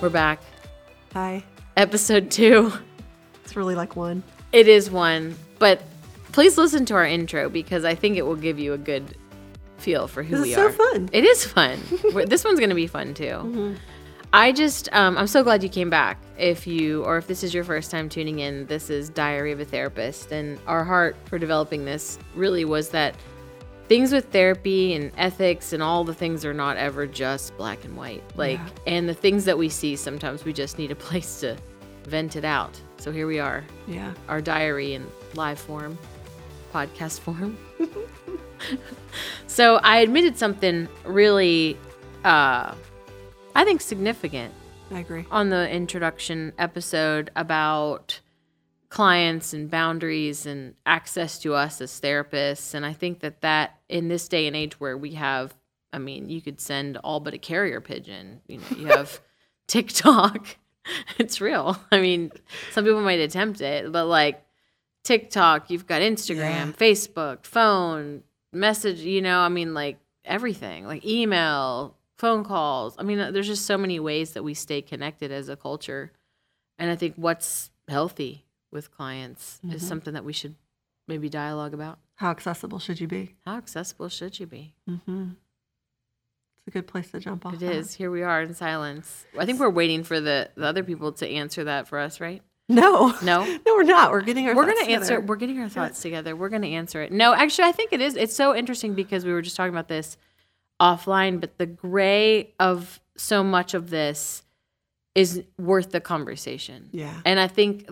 We're back. Hi. Episode 2. It's really like 1. It is 1. But please listen to our intro because I think it will give you a good feel for who we are. This is so fun. It is fun. This one's going to be fun too. Mm-hmm. I just, I'm so glad you came back. If this is your first time tuning in, this is Diary of a Therapist. And our heart for developing this really was that things with therapy and ethics and all the things are not ever just black and white. And the things that we see, sometimes we just need a place to vent it out. So here we are. Yeah. Our diary in live form, podcast form. So I admitted something really, I think, significant. I agree. On the introduction episode about clients and boundaries and access to us as therapists. And I think that in this day and age where we have, I mean, you could send all but a carrier pigeon. You know, you have TikTok. It's real. I mean, some people might attempt it, but like TikTok, you've got Instagram, Facebook, phone, message, you know, I mean, like everything, like email, phone calls. I mean, there's just so many ways that we stay connected as a culture. And I think what's healthy with clients is something that we should maybe dialogue about. How accessible should you be? Mm-hmm. It's a good place to jump off. It is. Here we are in silence. I think we're waiting for the other people to answer that for us, right? No. No, we're not. We're getting our thoughts together. We're going to answer it. No, actually, I think it is. It's so interesting because we were just talking about this offline, but the gray of so much of this is worth the conversation. Yeah. And I think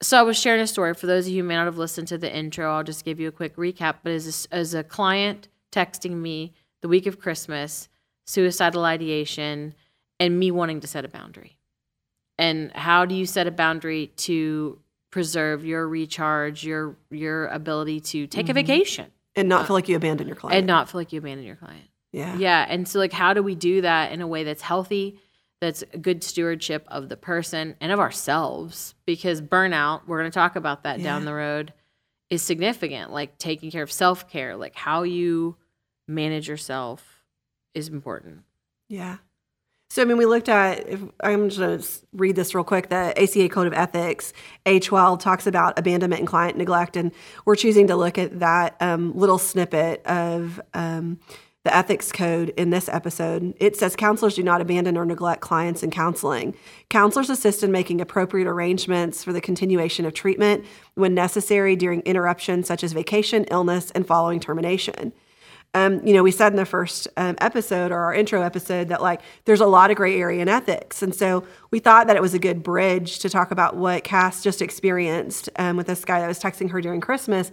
so I was sharing a story. For those of you who may not have listened to the intro, I'll just give you a quick recap. But as a client texting me the week of Christmas, suicidal ideation, and me wanting to set a boundary. And how do you set a boundary to preserve your recharge, your ability to take a vacation? And not feel like you abandon your client. Yeah. Yeah. And so how do we do that in a way that's healthy, that's good stewardship of the person and of ourselves, because burnout, we're going to talk about that down the road, is significant. Taking care of self-care, how you manage yourself is important. Yeah. So, I mean, we looked at, I'm just going to read this real quick, the ACA Code of Ethics, A12, talks about abandonment and client neglect, and we're choosing to look at that little snippet of the ethics code in this episode. It says counselors do not abandon or neglect clients in counseling. Counselors assist in making appropriate arrangements for the continuation of treatment when necessary during interruptions such as vacation, illness, and following termination. We said in the first episode or our intro episode that there's a lot of gray area in ethics. And so we thought that it was a good bridge to talk about what Cass just experienced with this guy that was texting her during Christmas.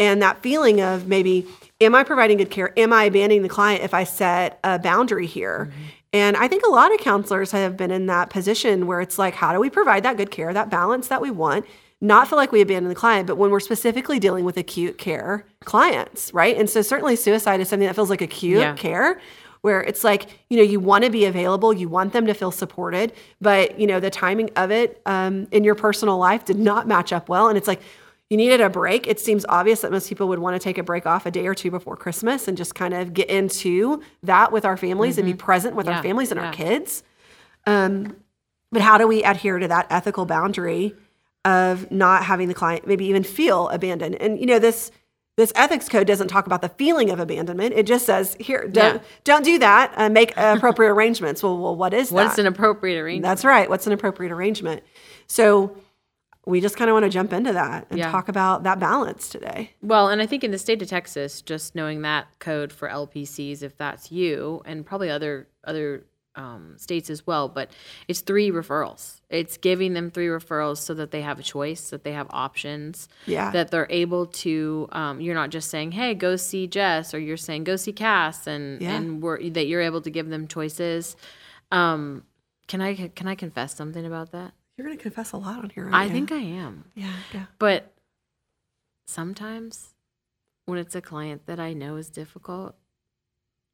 And that feeling of maybe, am I providing good care? Am I abandoning the client if I set a boundary here? Mm-hmm. And I think a lot of counselors have been in that position where it's how do we provide that good care, that balance that we want, not feel like we abandon the client, but when we're specifically dealing with acute care clients, right? And so certainly suicide is something that feels like acute care, where it's you want to be available, you want them to feel supported, but, the timing of it in your personal life did not match up well. And it's you needed a break. It seems obvious that most people would want to take a break off a day or two before Christmas and just kind of get into that with our families and be present with our families and our kids. But how do we adhere to that ethical boundary of not having the client maybe even feel abandoned? And, this ethics code doesn't talk about the feeling of abandonment. It just says, here, don't do that. Make appropriate arrangements. Well, what is that? What's an appropriate arrangement? That's right. What's an appropriate arrangement? So we just kind of want to jump into that and talk about that balance today. Well, and I think in the state of Texas, just knowing that code for LPCs, if that's you, and probably other states as well, but it's 3 referrals. It's giving them 3 referrals so that they have a choice, that they have options, that they're able to, you're not just saying, hey, go see Jess, or you're saying, go see Cass, and that you're able to give them choices. Can I confess something about that? You're going to confess a lot on here, right? I think I am. Yeah. But sometimes when it's a client that I know is difficult,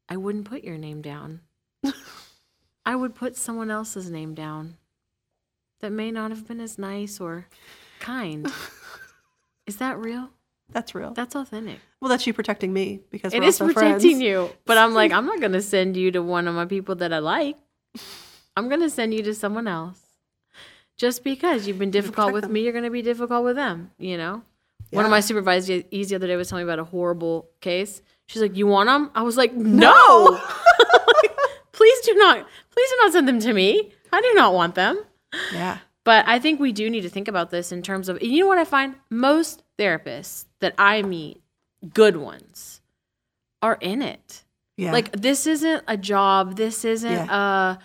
I wouldn't put your name down. I would put someone else's name down that may not have been as nice or kind. Is that real? That's real. That's authentic. Well, that's you protecting me because we're also friends. It is protecting you. But I'm not going to send you to one of my people that I like. I'm going to send you to someone else. Just because you've been difficult with me, you're going to be difficult with them, you know? Yeah. One of my supervisors the other day was telling me about a horrible case. She's like, you want them? I was like, no. Like, please do not send them to me. I do not want them. Yeah. But I think we do need to think about this in terms of, you know what I find? Most therapists that I meet, good ones, are in it. Yeah. Like, this isn't a job. This isn't a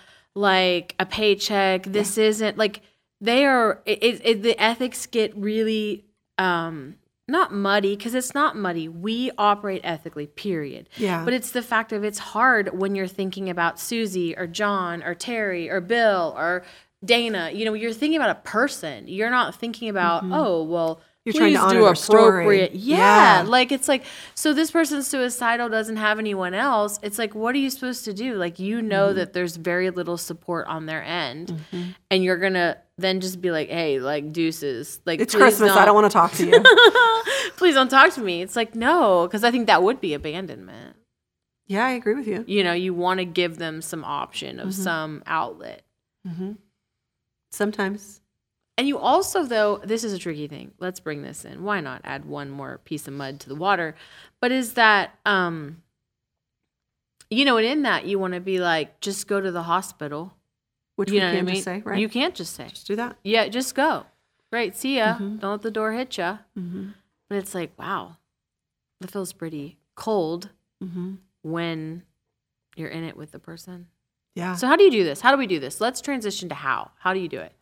paycheck. This isn't, like, they are, the ethics get really not muddy, because it's not muddy. We operate ethically, period. Yeah. But it's the fact of it's hard when you're thinking about Susie or John or Terry or Bill or Dana. You know, you're thinking about a person. You're not thinking about, you're trying to honor their story. Yeah. Like, it's like, so this person's suicidal, doesn't have anyone else. It's like, what are you supposed to do? Like, you know that there's very little support on their end, and you're going to then just be like, hey, like, deuces. Like, it's Christmas. I don't want to talk to you. Please don't talk to me. It's like, no, because I think that would be abandonment. Yeah, I agree with you. You know, you want to give them some option of some outlet. Mm-hmm. Sometimes. And you also, though, this is a tricky thing. Let's bring this in. Why not add one more piece of mud to the water? But is that, and in that you want to be like, just go to the hospital. Which you can't just say, right? You can't just say. Just do that. Yeah, just go. Right, see ya. Mm-hmm. Don't let the door hit ya. Mm-hmm. But it's like, wow, that feels pretty cold when you're in it with the person. Yeah. So how do you do this? How do we do this? Let's transition to how. How do you do it?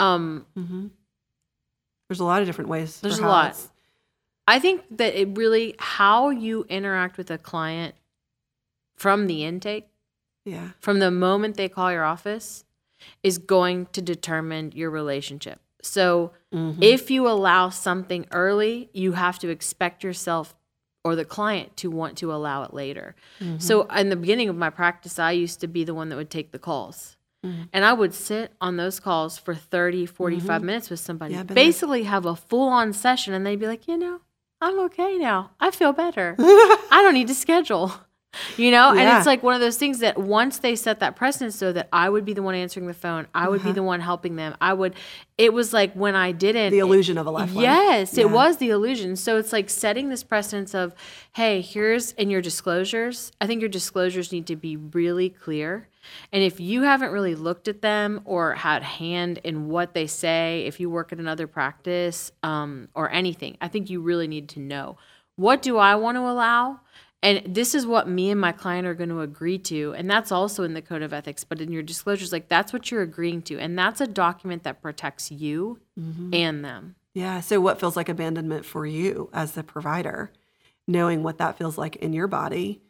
There's a lot of different ways. There's a lot. I think that it really, how you interact with a client from the intake, from the moment they call your office, is going to determine your relationship. So if you allow something early, you have to expect yourself or the client to want to allow it later. So in the beginning of my practice, I used to be the one that would take the calls. And I would sit on those calls for 30, 45 minutes with somebody, basically have a full-on session, and they'd be like, you know, I'm okay now. I feel better. I don't need to schedule, you know? Yeah. And it's like one of those things that once they set that precedent so that I would be the one answering the phone, I would be the one helping them. It was like when I didn't. The illusion of a lifeline. Yes, it was the illusion. So it's like setting this precedence of, hey, here's in your disclosures. I think your disclosures need to be really clear. And if you haven't really looked at them or had hand in what they say, if you work at another practice or anything, I think you really need to know, what do I want to allow? And this is what me and my client are going to agree to. And that's also in the Code of Ethics, but in your disclosures, like, that's what you're agreeing to. And that's a document that protects you and them. Yeah. So what feels like abandonment for you as the provider, knowing what that feels like in your body.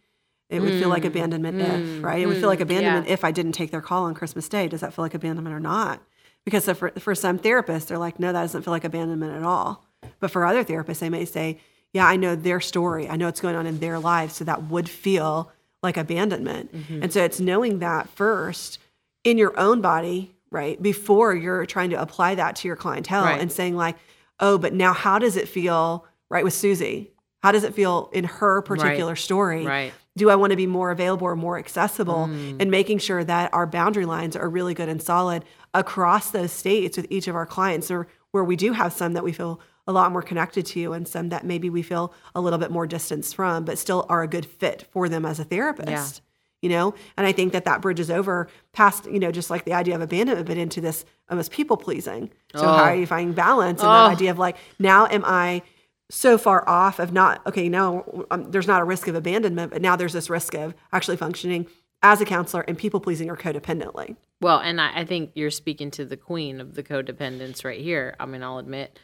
It would feel like abandonment if, right? It would feel like abandonment if I didn't take their call on Christmas Day. Does that feel like abandonment or not? Because for some therapists, they're like, no, that doesn't feel like abandonment at all. But for other therapists, they may say, yeah, I know their story. I know what's going on in their lives. So that would feel like abandonment. And so it's knowing that first in your own body, right? Before you're trying to apply that to your clientele and saying like, oh, but now how does it feel, right, with Susie? How does it feel in her particular story? Right. Do I want to be more available or more accessible? And making sure that our boundary lines are really good and solid across those states with each of our clients, or where we do have some that we feel a lot more connected to and some that maybe we feel a little bit more distanced from, but still are a good fit for them as a therapist, you know? And I think that that bridges over past, you know, just like the idea of abandonment, but into this almost people pleasing. So how are you finding balance? And that idea of like, now am I so far off of not, okay, no, there's not a risk of abandonment, but now there's this risk of actually functioning as a counselor and people-pleasing or codependently. Well, and I think you're speaking to the queen of the codependence right here. I mean, I'll admit,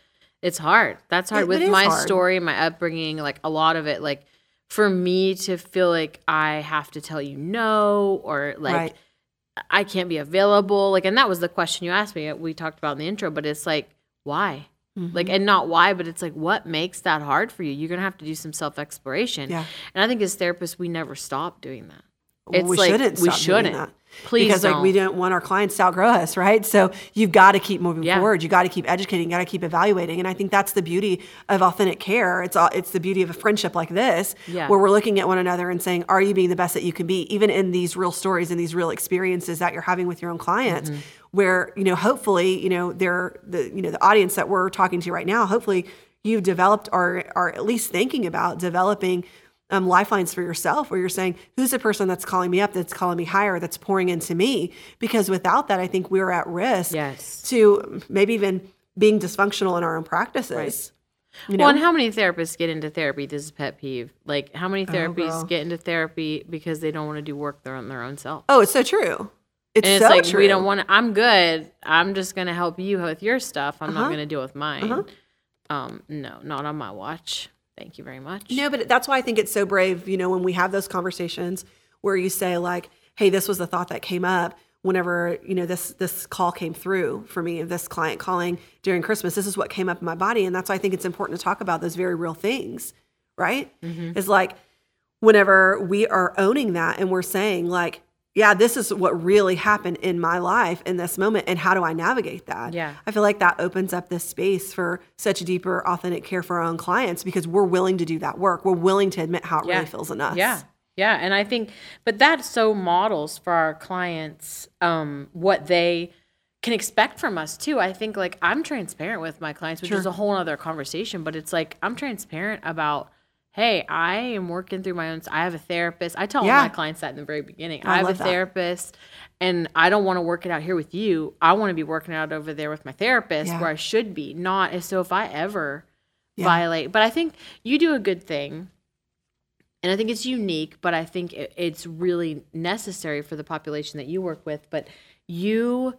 it's hard. That's hard. With my story, my upbringing, like a lot of it, like for me to feel like I have to tell you no, or like I can't be available. Like, and that was the question you asked me. We talked about in the intro, but it's like, why? Like, and not why, but it's like, what makes that hard for you? You're going to have to do some self-exploration. And I think as therapists, we never stop doing that. It's we shouldn't stop doing that. Please because don't. Like, we don't want our clients to outgrow us, right? So you've got to keep moving forward. You've got to keep educating. You've got to keep evaluating. And I think that's the beauty of authentic care. It's the beauty of a friendship like this where we're looking at one another and saying, are you being the best that you can be? Even in these real stories and these real experiences that you're having with your own clients where, you know, hopefully, you know, they're the audience that we're talking to right now, hopefully you've developed or are at least thinking about developing lifelines for yourself where you're saying, who's the person that's calling me up, that's calling me higher, that's pouring into me? Because without that, I think we're at risk to maybe even being dysfunctional in our own practices. Right. You know? Well, and how many therapists get into therapy? This is a pet peeve. Like, how many therapists get into therapy because they don't want to do work on their own self? Oh, it's so true. It's so like, true. We don't want to, I'm good. I'm just going to help you with your stuff. I'm not going to deal with mine. No, not on my watch. Thank you very much. No, but that's why I think it's so brave, you know, when we have those conversations where you say like, hey, this was the thought that came up whenever, you know, this call came through for me, this client calling during Christmas. This is what came up in my body. And that's why I think it's important to talk about those very real things, right? Mm-hmm. It's like whenever we are owning that and we're saying like, yeah, this is what really happened in my life in this moment, and how do I navigate that? Yeah. I feel like that opens up this space for such a deeper, authentic care for our own clients because we're willing to do that work. We're willing to admit how it really feels in us. Yeah, yeah. And I think, but that so models for our clients what they can expect from us too. I think like I'm transparent with my clients, which is a whole other conversation, but it's like I'm transparent about, hey, I am working through my own. I have a therapist. I tell all my clients that in the very beginning. I have a therapist, and I don't want to work it out here with you. I want to be working out over there with my therapist where I should be. Not so if I ever violate. But I think you do a good thing, and I think it's unique, but I think it's really necessary for the population that you work with. But you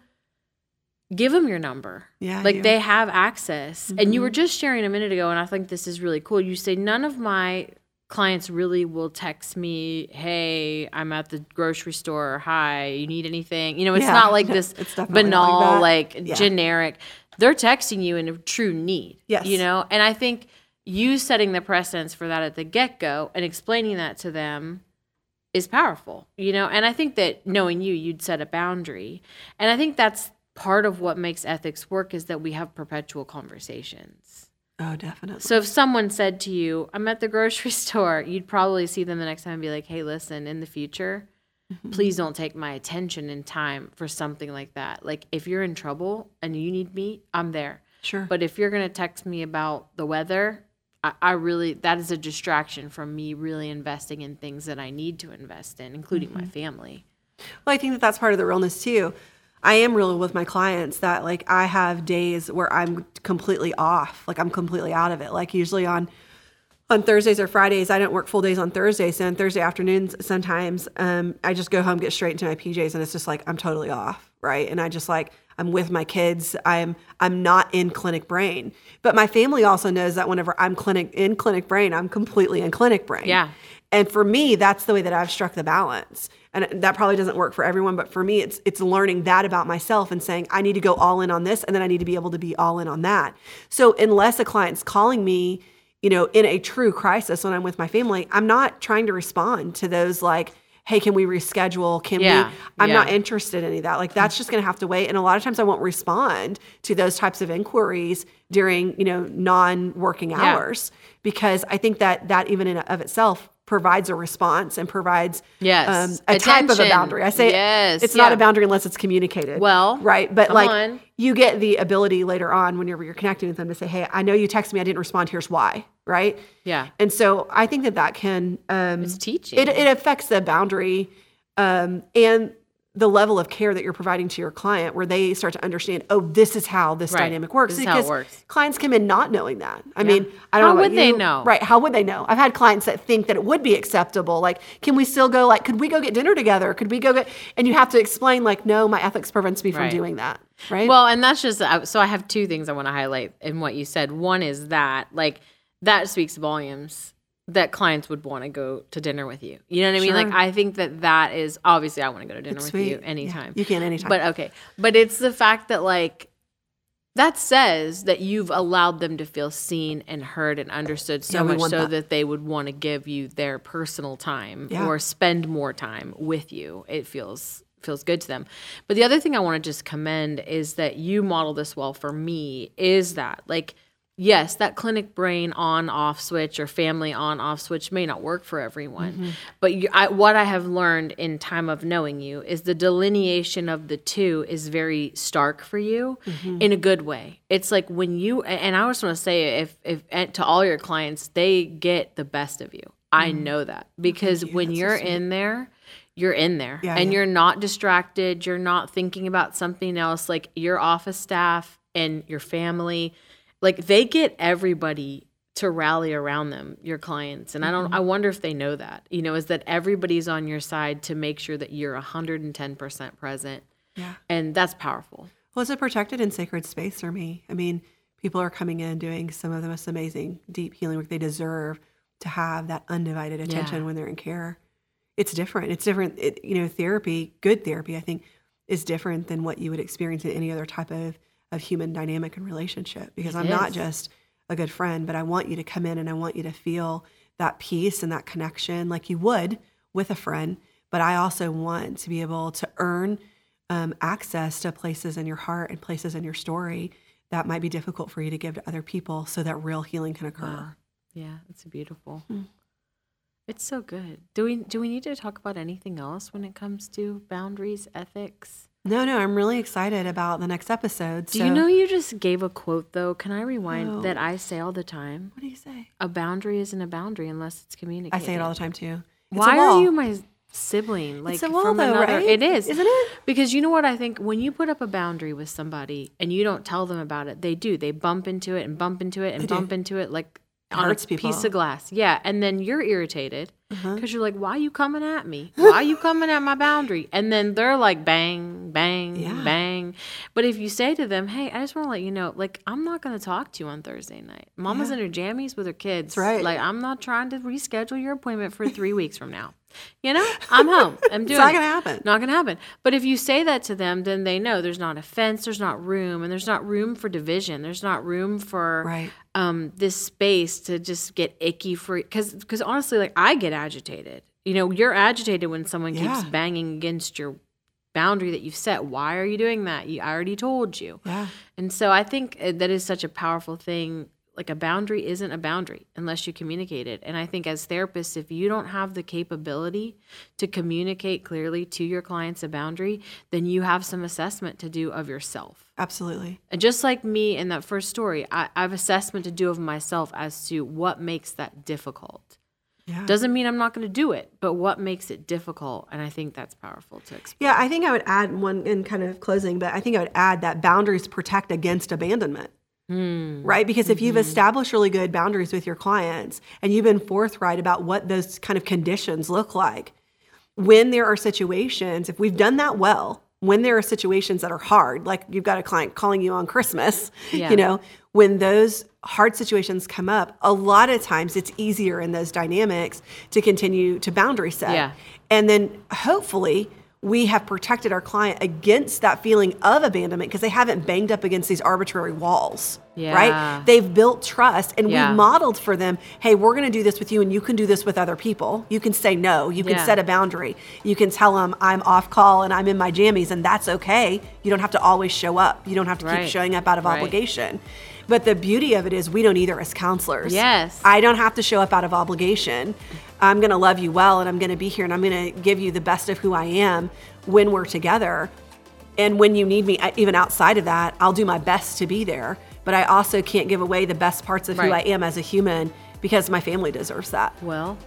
give them your number. Yeah, like they have access. Mm-hmm. And you were just sharing a minute ago, and I think this is really cool. You say none of my clients really will text me, hey, I'm at the grocery store. Or, hi, you need anything? You know, it's not like this banal, like generic. They're texting you in a true need, you know? And I think you setting the precedence for that at the get-go and explaining that to them is powerful, you know? And I think that knowing you, you'd set a boundary. And I think that's part of what makes ethics work is that we have perpetual conversations. Oh, definitely. So if someone said to you, I'm at the grocery store, you'd probably see them the next time and be like, hey, listen, in the future, please don't take my attention and time for something like that. Like if you're in trouble and you need me, I'm there. Sure. But if you're going to text me about the weather, I really, that is a distraction from me really investing in things that I need to invest in, including my family. Well, I think that that's part of the realness too. I am real with my clients that like I have days where I'm completely off, like I'm completely out of it. Like usually on Thursdays or Fridays, I don't work full days on Thursdays. So on Thursday afternoons, sometimes I just go home, get straight into my PJs, and it's just like I'm totally off, right? And I just like I'm with my kids. I'm not in clinic brain, but my family also knows that whenever I'm in clinic brain, I'm completely in clinic brain. Yeah. And for me, that's the way that I've struck the balance. And that probably doesn't work for everyone, but for me, it's learning that about myself and saying, I need to go all in on this, and then I need to be able to be all in on that. So unless a client's calling me, you know, in a true crisis when I'm with my family, I'm not trying to respond to those like, hey, can we reschedule? Can we? I'm not interested in any of that. Like that's just going to have to wait. And a lot of times I won't respond to those types of inquiries during, you know, non-working hours because I think that even in of itself provides a response and provides a type of a boundary. I say it's not a boundary unless it's communicated. Well, right. But like you get the ability later on whenever you're connecting with them to say, hey, I know you texted me. I didn't respond. Here's why. Right. Yeah. And so I think that can, it's teaching. It affects the boundary and the level of care that you're providing to your client where they start to understand, oh, this is how this dynamic works. This is how it works. Clients come in not knowing that. I mean, I don't know. How would they know? Right. How would they know? I've had clients that think that it would be acceptable. Like, can we still go, like, could we go get dinner together? Could we go get, and you have to explain like, no, my ethics prevents me from doing that. Right. Well, and that's just, so I have two things I want to highlight in what you said. One is that, like, that speaks volumes that clients would want to go to dinner with you. You know what I mean? Sure. Like, I think that is, obviously, I want to go to dinner with you anytime. Yeah, you can anytime. But, okay. But it's the fact that, like, that says that you've allowed them to feel seen and heard and understood so much so that they would want to give you their personal time or spend more time with you, it feels feels good to them. But the other thing I want to just commend is that you model this well for me, is that, like, yes, that clinic brain on-off switch or family on-off switch may not work for everyone. Mm-hmm. But what I have learned in time of knowing you is the delineation of the two is very stark for you mm-hmm. in a good way. It's like when you – and I just want to say if to all your clients, they get the best of you. I mm-hmm. know that because when you're in there – you're in there and you're not distracted. You're not thinking about something else. Like your office staff and your family, like they get everybody to rally around them, your clients. And I wonder if they know that, you know, is that everybody's on your side to make sure that you're 110% present. Yeah. And that's powerful. Well, it's a protected and sacred space for me. I mean, people are coming in doing some of the most amazing deep healing work. They deserve to have that undivided attention when they're in care. It's different. It, you know, therapy, good therapy, I think, is different than what you would experience in any other type of human dynamic and relationship. Because I'm not just a good friend, but I want you to come in and I want you to feel that peace and that connection like you would with a friend. But I also want to be able to earn access to places in your heart and places in your story that might be difficult for you to give to other people so that real healing can occur. Yeah, it's beautiful. Mm-hmm. It's so good. Do we need to talk about anything else when it comes to boundaries, ethics? No, I'm really excited about the next episode. So. Do you know you just gave a quote, though? Can I rewind that I say all the time? What do you say? A boundary isn't a boundary unless it's communicated. I say it all the time, too. It's Why are you my sibling? Like, it's a wall, from though, another, right? It is. Isn't it? Because you know what I think? When you put up a boundary with somebody and you don't tell them about it, they do. They bump into it and bump into it and bump into it like... on a piece of glass. Yeah. And then you're irritated because you're like, why are you coming at me? Why are you coming at my boundary? And then they're like, bang, bang, bang. But if you say to them, hey, I just want to let you know, like, I'm not going to talk to you on Thursday night. Mama's in her jammies with her kids. That's right. Like, I'm not trying to reschedule your appointment for 3 weeks from now. You know, I'm home. I'm doing It's not going to happen. Not going to happen. But if you say that to them, then they know there's not a fence, there's not room, and there's not room for division. There's not room for this space to just get icky for because honestly, like I get agitated. You know, you're agitated when someone keeps banging against your boundary that you've set. Why are you doing that? I already told you. Yeah. And so I think that is such a powerful thing. Like a boundary isn't a boundary unless you communicate it. And I think as therapists, if you don't have the capability to communicate clearly to your clients a boundary, then you have some assessment to do of yourself. Absolutely. And just like me in that first story, I have assessment to do of myself as to what makes that difficult. Yeah. Doesn't mean I'm not going to do it, but what makes it difficult? And I think that's powerful to explore. Yeah, I think I would add one in kind of closing, but I think I would add that boundaries protect against abandonment. Right? Because if you've established really good boundaries with your clients and you've been forthright about what those kind of conditions look like, when there are situations, if we've done that well, when there are situations that are hard, like you've got a client calling you on Christmas, you know, when those hard situations come up, a lot of times it's easier in those dynamics to continue to boundary set. Yeah. And then hopefully we have protected our client against that feeling of abandonment because they haven't banged up against these arbitrary walls, right? They've built trust and we modeled for them, hey, we're going to do this with you and you can do this with other people. You can say no. You can set a boundary. You can tell them I'm off call and I'm in my jammies and that's okay. You don't have to always show up. You don't have to keep showing up out of obligation. But the beauty of it is we don't either as counselors. Yes. I don't have to show up out of obligation. I'm going to love you well, and I'm going to be here, and I'm going to give you the best of who I am when we're together. And when you need me, even outside of that, I'll do my best to be there. But I also can't give away the best parts of who I am as a human because my family deserves that. Well,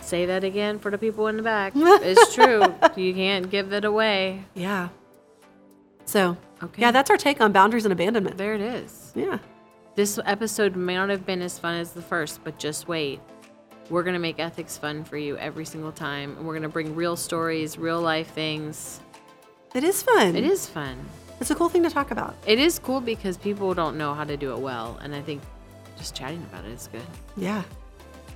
say that again for the people in the back. It's true. You can't give it away. Yeah. So, yeah, that's our take on boundaries and abandonment. There it is. Yeah. This episode may not have been as fun as the first, but just wait. We're going to make ethics fun for you every single time. And we're going to bring real stories, real life things. It is fun. It is fun. It's a cool thing to talk about. It is cool because people don't know how to do it well. And I think just chatting about it is good. Yeah.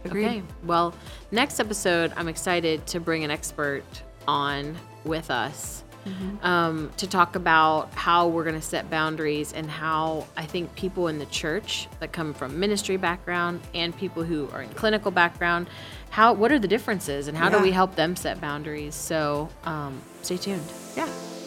Agreed. Okay. Well, next episode, I'm excited to bring an expert on with us. mm-hmm. To talk about how we're going to set boundaries, and how I think people in the church that come from ministry background and people who are in clinical background, what are the differences, and how do we help them set boundaries? So stay tuned. Yeah.